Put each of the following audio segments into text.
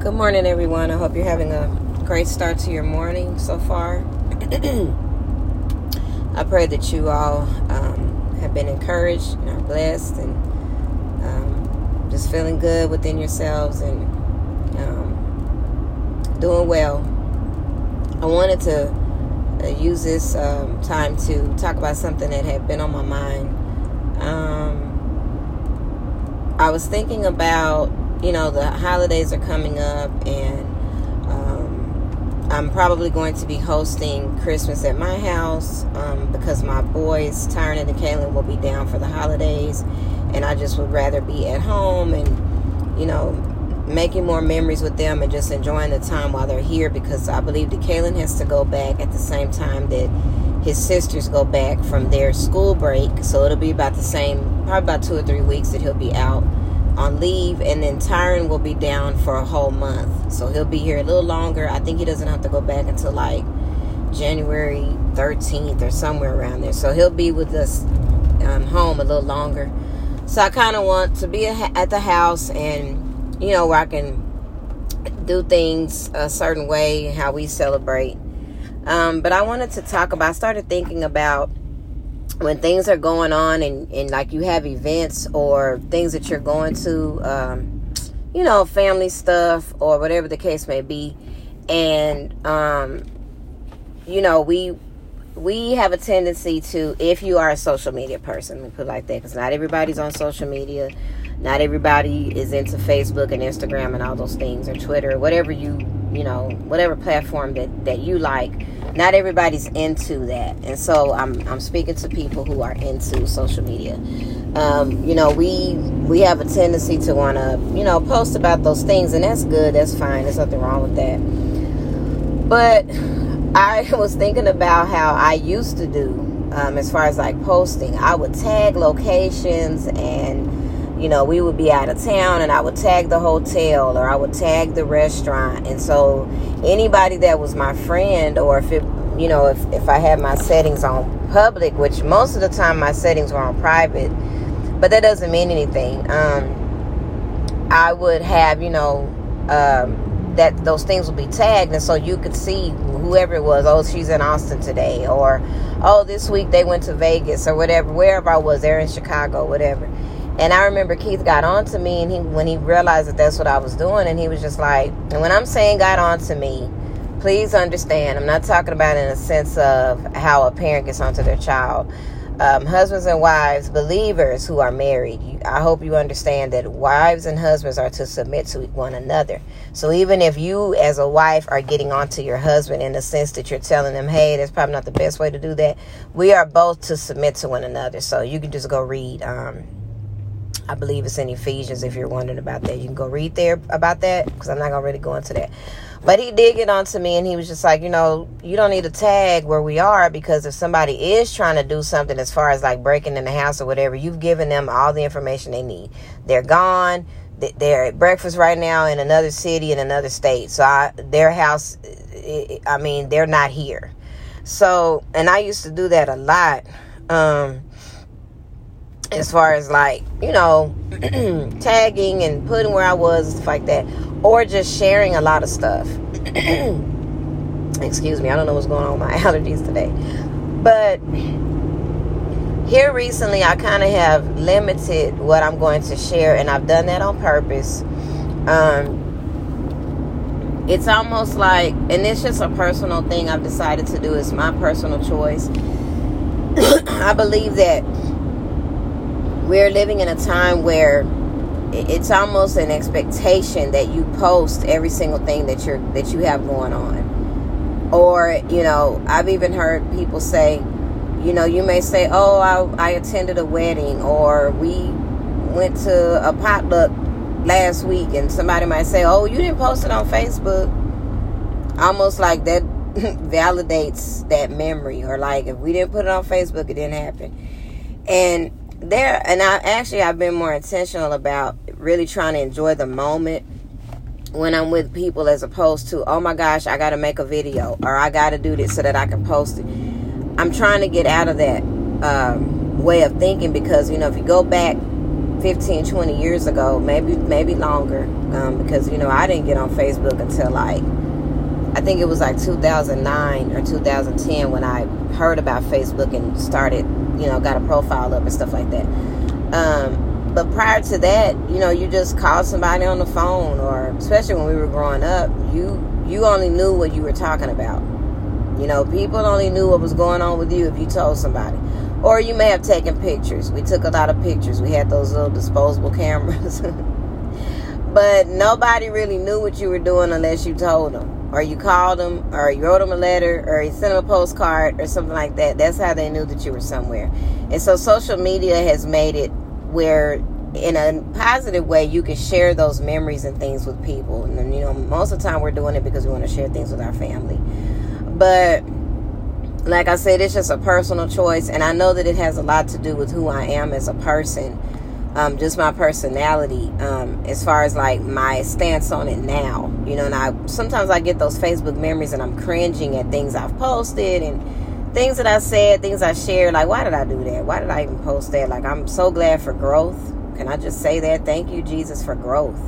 Good morning, everyone. I hope you're having a great start to your morning so far. I pray that you all have been encouraged and are blessed and just feeling good within yourselves and doing well. I wanted to use this time to talk about something that had been on my mind. I was thinking about, you know, the holidays are coming up, and I'm probably going to be hosting Christmas at my house because my boys, Tyrone and DeKalyn, will be down for the holidays, and I just would rather be at home and, you know, making more memories with them and just enjoying the time while they're here, because I believe DeKalyn has to go back at the same time that his sisters go back from their school break, so it'll be about the same, probably about 2 or 3 weeks that he'll be out on leave, and then Tyrone will be down for a whole month, so he'll be here a little longer. I think he doesn't have to go back until like January 13th or somewhere around there, so he'll be with us home a little longer. So I kind of want to be at the house and, you know, where I can do things a certain way, how we celebrate. But I wanted to talk about, I started thinking about when things are going on and like you have events or things that you're going to, you know, family stuff or whatever the case may be. And, you know, we have a tendency to, if you are a social media person, we put it like that, because not everybody's on social media. Not everybody is into Facebook and Instagram and all those things, or Twitter, or whatever you know, whatever platform that you like. Not everybody's into that, and so I'm speaking to people who are into social media. You know, we have a tendency to want to, you know, post about those things, and that's good, that's fine, there's nothing wrong with that. But I was thinking about how I used to do, as far as like posting. I would tag locations, and, you know, we would be out of town, and I would tag the hotel, or I would tag the restaurant, and so anybody that was my friend, or if it, you know, if I had my settings on public, which most of the time my settings were on private, but that doesn't mean anything. I would have, you know, that those things would be tagged, and so you could see whoever it was. Oh, she's in Austin today, or oh, this week they went to Vegas, or whatever. Wherever I was, they're in Chicago, whatever. And I remember Keith got on to me, and when he realized that that's what I was doing, and he was just like, and when I'm saying got on to me, please understand, I'm not talking about in a sense of how a parent gets onto their child. Husbands and wives, believers who are married, I hope you understand that wives and husbands are to submit to one another. So even if you as a wife are getting onto your husband in the sense that you're telling them, hey, that's probably not the best way to do that, we are both to submit to one another. So you can just go read, I believe it's in Ephesians, if you're wondering about that. You can go read there about that, because I'm not going to really go into that. But he did get on to me, and he was just like, you know, you don't need to tag where we are, because if somebody is trying to do something as far as like breaking in the house or whatever, you've given them all the information they need. They're gone. They're at breakfast right now in another city, in another state. So their house, I mean, they're not here. So, and I used to do that a lot. As far as like, you know, tagging and putting where I was, stuff like that, or just sharing a lot of stuff. Excuse me, I don't know what's going on with my allergies today. But here recently, I kind of have limited what I'm going to share, and I've done that on purpose. It's almost like, and it's just a personal thing I've decided to do. It's my personal choice. I believe that we're living in a time where it's almost an expectation that you post every single thing that you have going on. Or, you know, I've even heard people say, you know, you may say, oh, I attended a wedding, or we went to a potluck last week, and somebody might say, oh, you didn't post it on Facebook. Almost like that validates that memory, or like if we didn't put it on Facebook, it didn't happen. I've been more intentional about really trying to enjoy the moment when I'm with people, as opposed to, oh my gosh, I got to make a video, or I got to do this so that I can post it. I'm trying to get out of that way of thinking, because, you know, if you go back 15, 20 years ago, maybe longer, because, you know, I didn't get on Facebook until like, I think it was like 2009 or 2010 when I heard about Facebook and started, you know, got a profile up and stuff like that. But prior to that, you know, you just called somebody on the phone, or especially when we were growing up, you only knew what you were talking about. You know, people only knew what was going on with you if you told somebody. Or you may have taken pictures. We took a lot of pictures. We had those little disposable cameras. But nobody really knew what you were doing unless you told them. Or you called them, or you wrote them a letter, or you sent them a postcard, or something like that. That's how they knew that you were somewhere. And so social media has made it where, in a positive way, you can share those memories and things with people. And, you know, most of the time we're doing it because we want to share things with our family. But like I said, it's just a personal choice. And I know that it has a lot to do with who I am as a person, just my personality, as far as like my stance on it now. You know, and sometimes I get those Facebook memories and I'm cringing at things I've posted and things that I said, things I shared. Like, why did I do that? Why did I even post that? Like, I'm so glad for growth. Can I just say that? Thank you, Jesus, for growth.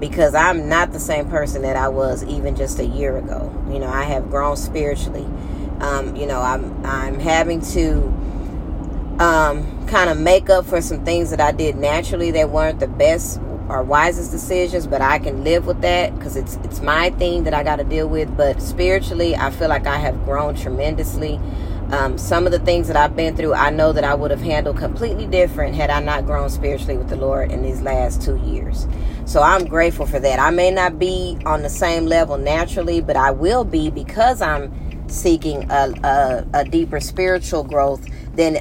Because I'm not the same person that I was even just a year ago. You know, I have grown spiritually. You know, I'm having to kind of make up for some things that I did naturally that weren't the best or wisest decisions, but I can live with that because it's my thing that I got to deal with. But spiritually, I feel like I have grown tremendously. Some of the things that I've been through, I know that I would have handled completely different had I not grown spiritually with the Lord in these last 2 years. So I'm grateful for that. I may not be on the same level naturally, but I will be because I'm seeking a deeper spiritual growth. Then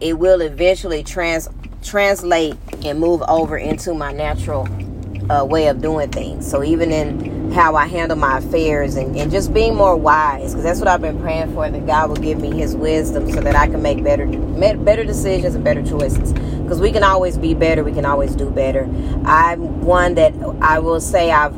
it will eventually translate and move over into my natural way of doing things. So even in how I handle my affairs and just being more wise, because that's what I've been praying for, that God will give me his wisdom so that I can make better decisions and better choices, because we can always be better, we can always do better. I'm one that I will say I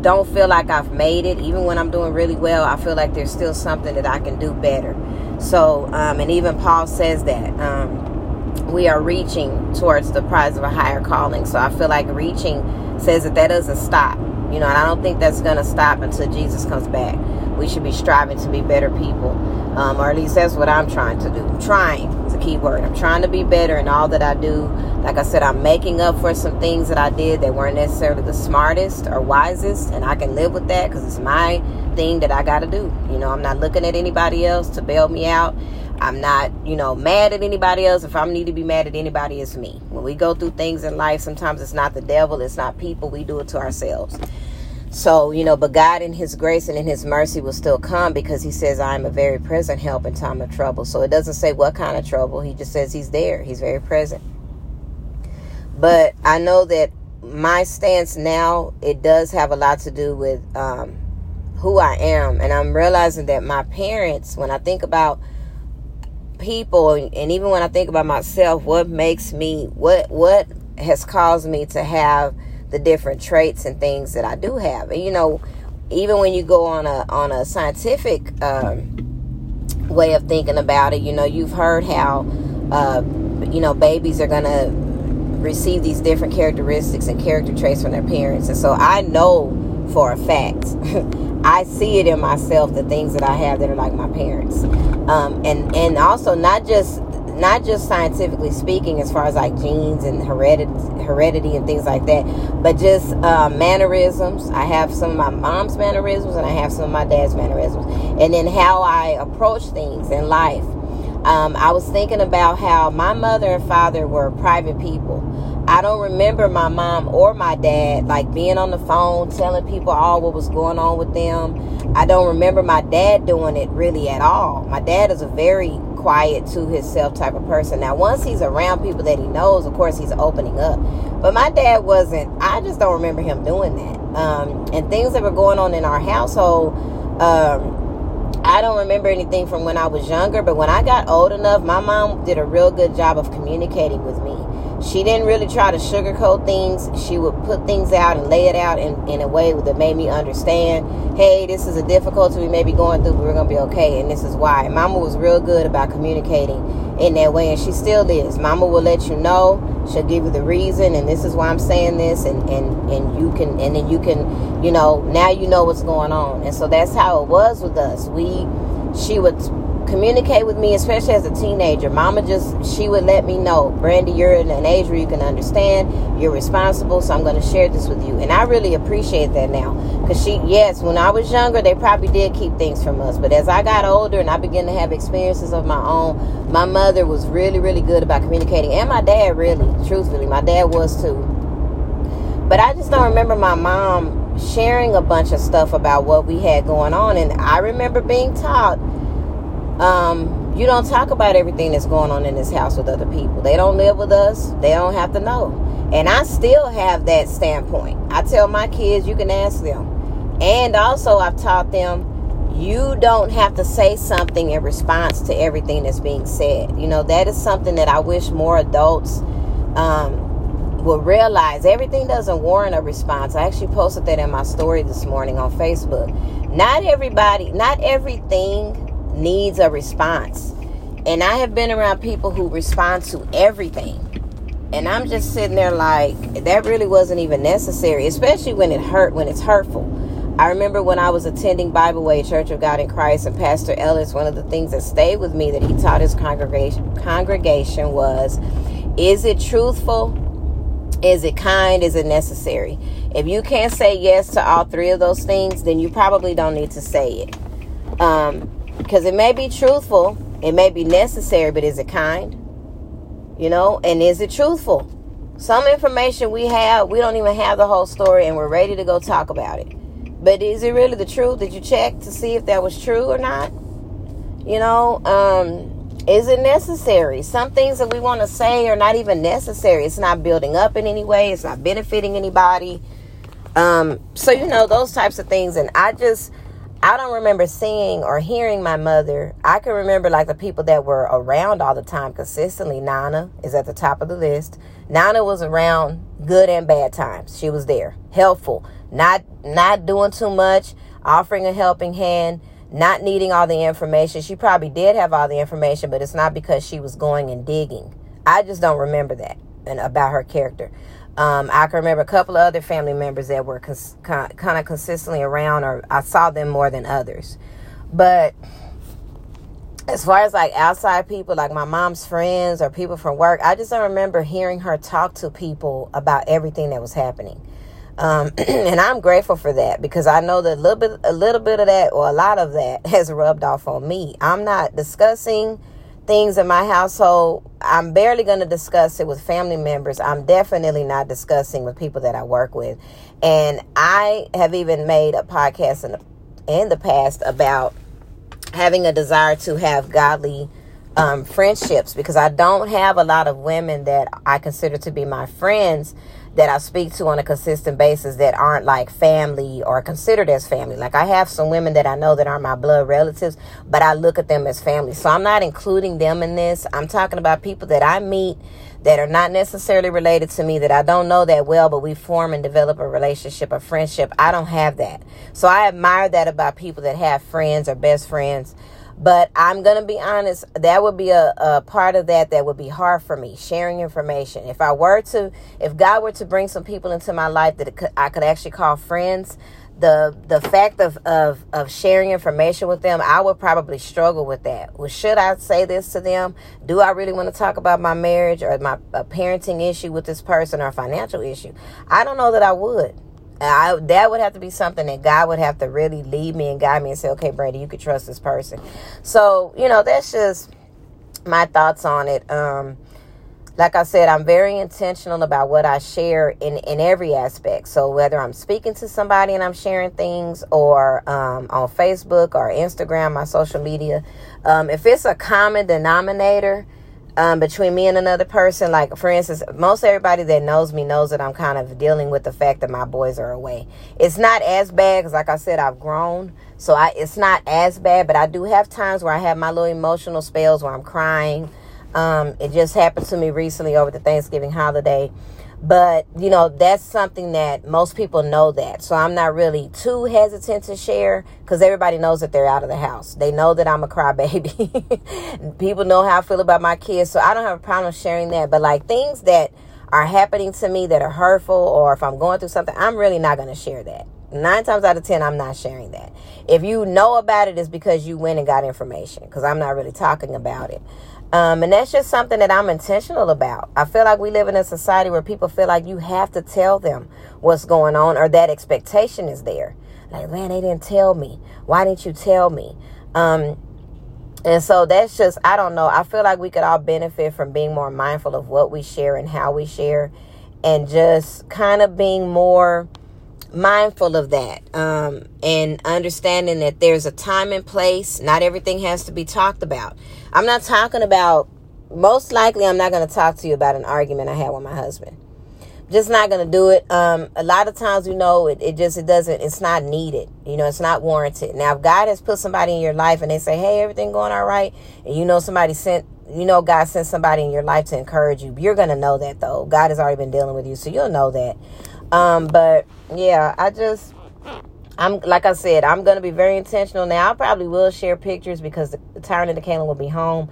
don't feel like I've made it. Even when I'm doing really well, I feel like there's still something that I can do better. So and even Paul says that we are reaching towards the prize of a higher calling. So I feel like reaching says that doesn't stop. You know, and I don't think that's going to stop until Jesus comes back. We should be striving to be better people. Or at least that's what I'm trying to do. Trying is a key word. I'm trying to be better in all that I do. Like I said, I'm making up for some things that I did that weren't necessarily the smartest or wisest. And I can live with that because it's my thing that I got to do. You know, I'm not looking at anybody else to bail me out. I'm not, you know, mad at anybody else. If I need to be mad at anybody, it's me. When we go through things in life, sometimes it's not the devil, it's not people. We do it to ourselves. So, you know, but God in his grace and in his mercy will still come, because he says, I am a very present help in time of trouble. So it doesn't say what kind of trouble. He just says he's there. He's very present. But I know that my stance now, it does have a lot to do with who I am. And I'm realizing that my parents, when I think about people, and even when I think about myself, what makes me, what has caused me to have the different traits and things that I do have. And you know, even when you go on a scientific way of thinking about it, you know, you've heard how you know, babies are gonna receive these different characteristics and character traits from their parents. And so I know for a fact, I see it in myself, the things that I have that are like my parents. And also not just scientifically speaking, as far as like genes and heredity and things like that, but just mannerisms. I have some of my mom's mannerisms and I have some of my dad's mannerisms. And then how I approach things in life. I was thinking about how my mother and father were private people. I don't remember my mom or my dad like being on the phone telling people all what was going on with them. I don't remember my dad doing it really at all. My dad is a very quiet to himself type of person. Now, once he's around people that he knows, of course, he's opening up. But my dad wasn't. I just don't remember him doing that. And things that were going on in our household, I don't remember anything from when I was younger. But when I got old enough, my mom did a real good job of communicating with me. She didn't really try to sugarcoat things. She would put things out and lay it out in a way that made me understand, hey, this is a difficulty we may be going through, but we're going to be okay, and this is why. And Mama was real good about communicating in that way, and she still is. Mama will let you know. She'll give you the reason, and this is why I'm saying this, and you can, and then you can, you know, now you know what's going on. And so that's how it was with us. She would communicate with me, especially as a teenager. Mama she would let me know, Brandy, you're in an age where you can understand, you're responsible, so I'm going to share this with you. And I really appreciate that now, because when I was younger, they probably did keep things from us, but as I got older and I began to have experiences of my own, my mother was really, really good about communicating, and my dad, really, truthfully, my dad was too. But I just don't remember my mom sharing a bunch of stuff about what we had going on. And I remember being taught, you don't talk about everything that's going on in this house with other people. They don't live with us. They don't have to know. And I still have that standpoint. I tell my kids, you can ask them. And also I've taught them, you don't have to say something in response to everything that's being said. You know, that is something that I wish more adults will realize. Everything doesn't warrant a response. I actually posted that in my story this morning on Facebook. Not everything needs a response. And I have been around people who respond to everything, and I'm just sitting there like, that really wasn't even necessary, especially when it hurt, when it's hurtful. I remember when I was attending Bible Way Church of God in Christ, and Pastor Ellis, one of the things that stayed with me that he taught his congregation was, is it truthful? Is it kind? Is it necessary? If you can't say yes to all three of those things, then you probably don't need to say it. Because it may be truthful, it may be necessary, but is it kind? You know, and is it truthful? Some information we have, we don't even have the whole story, and we're ready to go talk about it. But is it really the truth? Did you check to see if that was true or not? You know, is it necessary? Some things that we want to say are not even necessary. It's not building up in any way. It's not benefiting anybody. So, you know, those types of things. And I don't remember seeing or hearing my mother. I can remember like the people that were around all the time consistently. Nana is at the top of the list. Nana was around good and bad times. She was there. Helpful. Not doing too much. Offering a helping hand. Not needing all the information. She probably did have all the information, but it's not because she was going and digging. I just don't remember that and about her character. I can remember a couple of other family members that were kind of consistently around, or I saw them more than others. But as far as like outside people, like my mom's friends or people from work, I just don't remember hearing her talk to people about everything that was happening. And I'm grateful for that, because I know that a little bit of that, or a lot of that, has rubbed off on me. I'm not discussing things in my household. I'm barely going to discuss it with family members. I'm definitely not discussing with people that I work with. And I have even made a podcast in the past about having a desire to have godly friendships, because I don't have a lot of women that I consider to be my friends that I speak to on a consistent basis that aren't like family or considered as family. Like, I have some women that I know that aren't my blood relatives, but I look at them as family. So I'm not including them in this. I'm talking about people that I meet that are not necessarily related to me, that I don't know that well, but we form and develop a relationship, a friendship. I don't have that. So I admire that about people that have friends or best friends. But I'm going to be honest, that would be a part of that would be hard for me, sharing information. If God were to bring some people into my life that I could actually call friends, the fact of sharing information with them, I would probably struggle with that. Well, should I say this to them? Do I really want to talk about my marriage or a parenting issue with this person, or a financial issue? I don't know that I would. That would have to be something that God would have to really lead me and guide me and say, okay, Brandy, you could trust this person. So, you know, that's just my thoughts on it. Like I said, I'm very intentional about what I share in every aspect. So whether I'm speaking to somebody and I'm sharing things, or on Facebook or Instagram, my social media, if it's a common denominator between me and another person, like, for instance, most everybody that knows me knows that I'm kind of dealing with the fact that my boys are away. It's not as bad, because like I said, I've grown, so it's not as bad, but I do have times where I have my little emotional spells where I'm crying. It just happened to me recently over the Thanksgiving holiday. But, you know, that's something that most people know that. So I'm not really too hesitant to share because everybody knows that they're out of the house. They know that I'm a crybaby. People know how I feel about my kids. So I don't have a problem sharing that. But like things that are happening to me that are hurtful, or if I'm going through something, I'm really not going to share that. 9 times out of 10, I'm not sharing that. If you know about it, it's because you went and got information, because I'm not really talking about it. And that's just something that I'm intentional about. I feel like we live in a society where people feel like you have to tell them what's going on, or that expectation is there. Like, man, they didn't tell me. Why didn't you tell me? And so that's just, I don't know. I feel like we could all benefit from being more mindful of what we share and how we share, and just kind of being more mindful of that, and understanding that there's a time and place. Not everything has to be talked about. I'm not talking about, most likely I'm not going to talk to you about an argument I had with my husband. Just not going to do it. A lot of times, you know, it doesn't, it's not needed. You know, it's not warranted. Now, if God has put somebody in your life and they say, hey, everything going all right, and you know somebody sent, you know, God sent somebody in your life to encourage you, you're going to know that, though. God has already been dealing with you, so you'll know that. But yeah, I'm like I said, I'm going to be very intentional. Now I probably will share pictures because the Tyrone and DeKalyn will be home,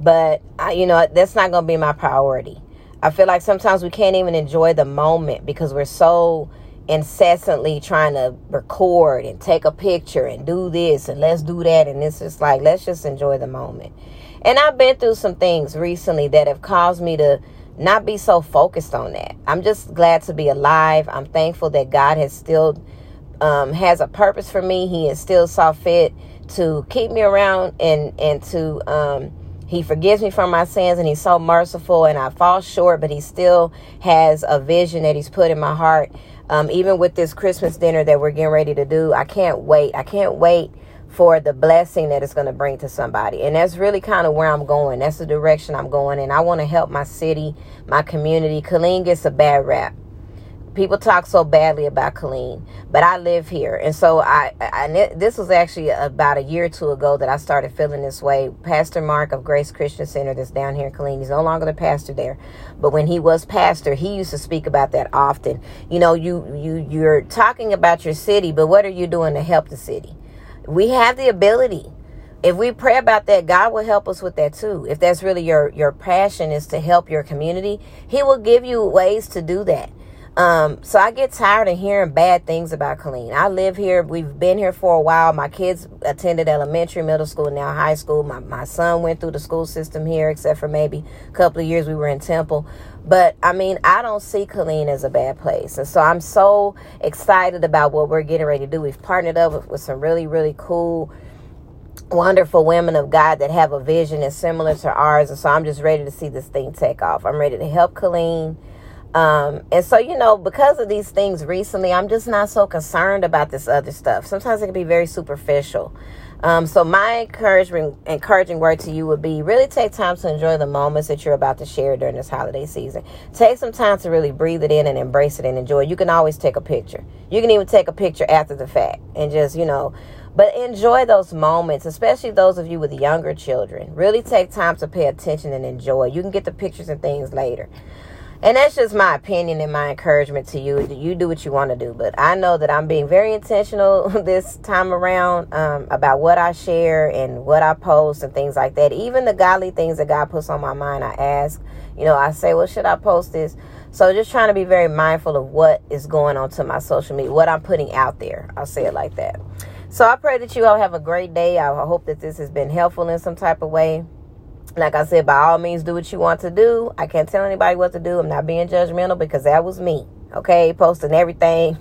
but that's not going to be my priority. I feel like sometimes we can't even enjoy the moment because we're so incessantly trying to record and take a picture and do this and let's do that. And it's just like, let's just enjoy the moment. And I've been through some things recently that have caused me to not be so focused on that. I'm just glad to be alive. I'm thankful that God has still has a purpose for me. He has still saw fit to keep me around, and to He forgives me for my sins, and He's so merciful, and I fall short, but He still has a vision that He's put in my heart. Even with this Christmas dinner that we're getting ready to do, I can't wait. I can't wait for the blessing that it's going to bring to somebody. And that's really kind of where I'm going. That's the direction I'm going in. I want to help my city, my community. Killeen gets a bad rap. People talk so badly about Killeen, but I live here. And so this was actually about a year or two ago that I started feeling this way. Pastor Mark of Grace Christian Center that's down here in Killeen, he's no longer the pastor there, but when he was pastor, he used to speak about that often. You know, you're talking about your city, but what are you doing to help the city? We have the ability. If we pray about that, God will help us with that too. If that's really your passion, is to help your community, He will give you ways to do that. So I get tired of hearing bad things about Killeen. I live here. We've been here for a while. My kids attended elementary, middle school, and now high school. My son went through the school system here, except for maybe a couple of years we were in Temple. But, I mean, I don't see Killeen as a bad place. And so I'm so excited about what we're getting ready to do. We've partnered up with some really, really cool, wonderful women of God that have a vision that's similar to ours. And so I'm just ready to see this thing take off. I'm ready to help Killeen. And so, you know, because of these things recently, I'm just not so concerned about this other stuff. Sometimes it can be very superficial. So my encouraging word to you would be, really take time to enjoy the moments that you're about to share during this holiday season. Take some time to really breathe it in and embrace it and enjoy it. You can always take a picture. You can even take a picture after the fact and just, you know, but enjoy those moments, especially those of you with younger children. Really take time to pay attention and enjoy. You can get the pictures and things later. And that's just my opinion and my encouragement to you. You do what you want to do. But I know that I'm being very intentional this time around about what I share and what I post and things like that. Even the godly things that God puts on my mind, I ask. You know, I say, well, should I post this? So just trying to be very mindful of what is going on to my social media, what I'm putting out there. I'll say it like that. So I pray that you all have a great day. I hope that this has been helpful in some type of way. Like I said, by all means, do what you want to do. I can't tell anybody what to do. I'm not being judgmental because that was me, okay? Posting everything,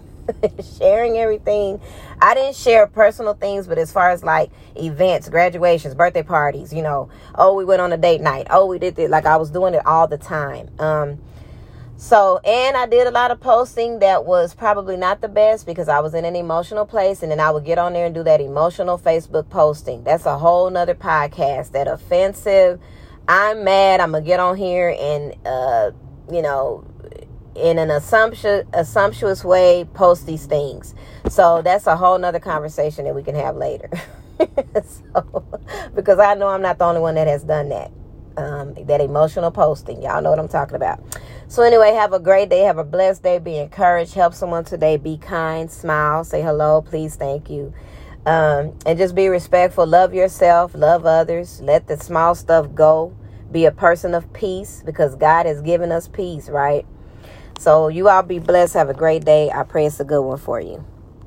sharing everything. I didn't share personal things, but as far as like events, graduations, birthday parties, you know, oh, we went on a date night. Oh, we did that. Like I was doing it all the time. So, and I did a lot of posting that was probably not the best because I was in an emotional place, and then I would get on there and do that emotional Facebook posting. That's a whole nother podcast, that offensive, I'm mad, I'm going to get on here and, you know, in an assumptuous way, post these things. So that's a whole nother conversation that we can have later. So, because I know I'm not the only one that has done that. that emotional posting. Y'all know what I'm talking about. So anyway, have a great day. Have a blessed day. Be encouraged. Help someone today. Be kind. Smile. Say hello. Please. Thank you. And just be respectful. Love yourself. Love others. Let the small stuff go. Be a person of peace, because God has given us peace, right? So you all be blessed. Have a great day. I pray it's a good one for you.